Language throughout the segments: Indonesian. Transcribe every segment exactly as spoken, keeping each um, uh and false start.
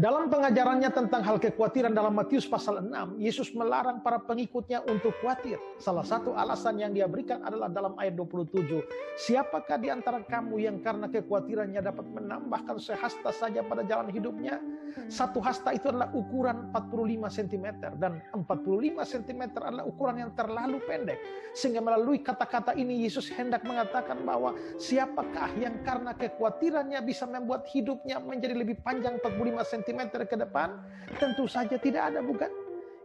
Dalam pengajarannya tentang hal kekhawatiran dalam Matius pasal enam, Yesus melarang para pengikutnya untuk khawatir. Salah satu alasan yang dia berikan adalah dalam ayat dua puluh tujuh. Siapakah di antara kamu yang karena kekhawatirannya dapat menambahkan sehasta saja pada jalan hidupnya? Satu hasta itu adalah ukuran empat puluh lima sentimeter. Dan empat puluh lima sentimeter adalah ukuran yang terlalu pendek. Sehingga melalui kata-kata ini Yesus hendak mengatakan bahwa siapakah yang karena kekhawatirannya bisa membuat hidupnya menjadi lebih panjang empat puluh lima sentimeter. Ke depan? Tentu saja tidak ada, bukan?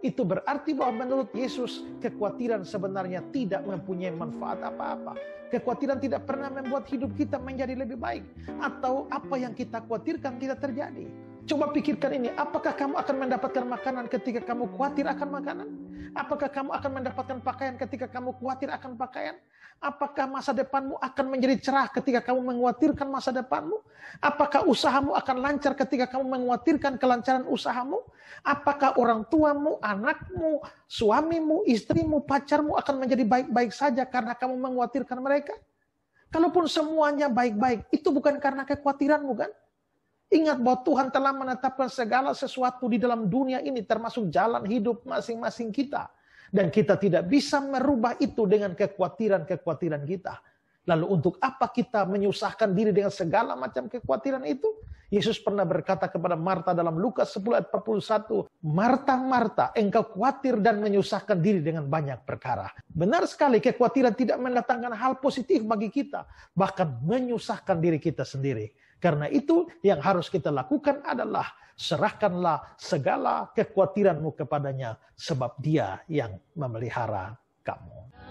Itu berarti bahwa menurut Yesus, kekhawatiran sebenarnya tidak mempunyai manfaat apa-apa. Kekhawatiran tidak pernah membuat hidup kita menjadi lebih baik. Atau apa yang kita khawatirkan tidak terjadi. Coba pikirkan ini, apakah kamu akan mendapatkan makanan ketika kamu khawatir akan makanan? Apakah kamu akan mendapatkan pakaian ketika kamu khawatir akan pakaian? Apakah masa depanmu akan menjadi cerah ketika kamu mengkhawatirkan masa depanmu? Apakah usahamu akan lancar ketika kamu mengkhawatirkan kelancaran usahamu? Apakah orang tuamu, anakmu, suamimu, istrimu, pacarmu akan menjadi baik-baik saja karena kamu mengkhawatirkan mereka? Kalaupun semuanya baik-baik, itu bukan karena kekhawatiranmu, kan? Ingat bahwa Tuhan telah menetapkan segala sesuatu di dalam dunia ini, termasuk jalan hidup masing-masing kita. Dan kita tidak bisa merubah itu dengan kekhawatiran-kekhawatiran kita. Lalu untuk apa kita menyusahkan diri dengan segala macam kekhawatiran itu? Yesus pernah berkata kepada Marta dalam Lukas sepuluh ayat empat puluh satu, Marta, Marta, engkau khawatir dan menyusahkan diri dengan banyak perkara. Benar sekali, kekhawatiran tidak mendatangkan hal positif bagi kita, bahkan menyusahkan diri kita sendiri. Karena itu yang harus kita lakukan adalah serahkanlah segala kekhawatiranmu kepadanya, sebab Dia yang memelihara kamu.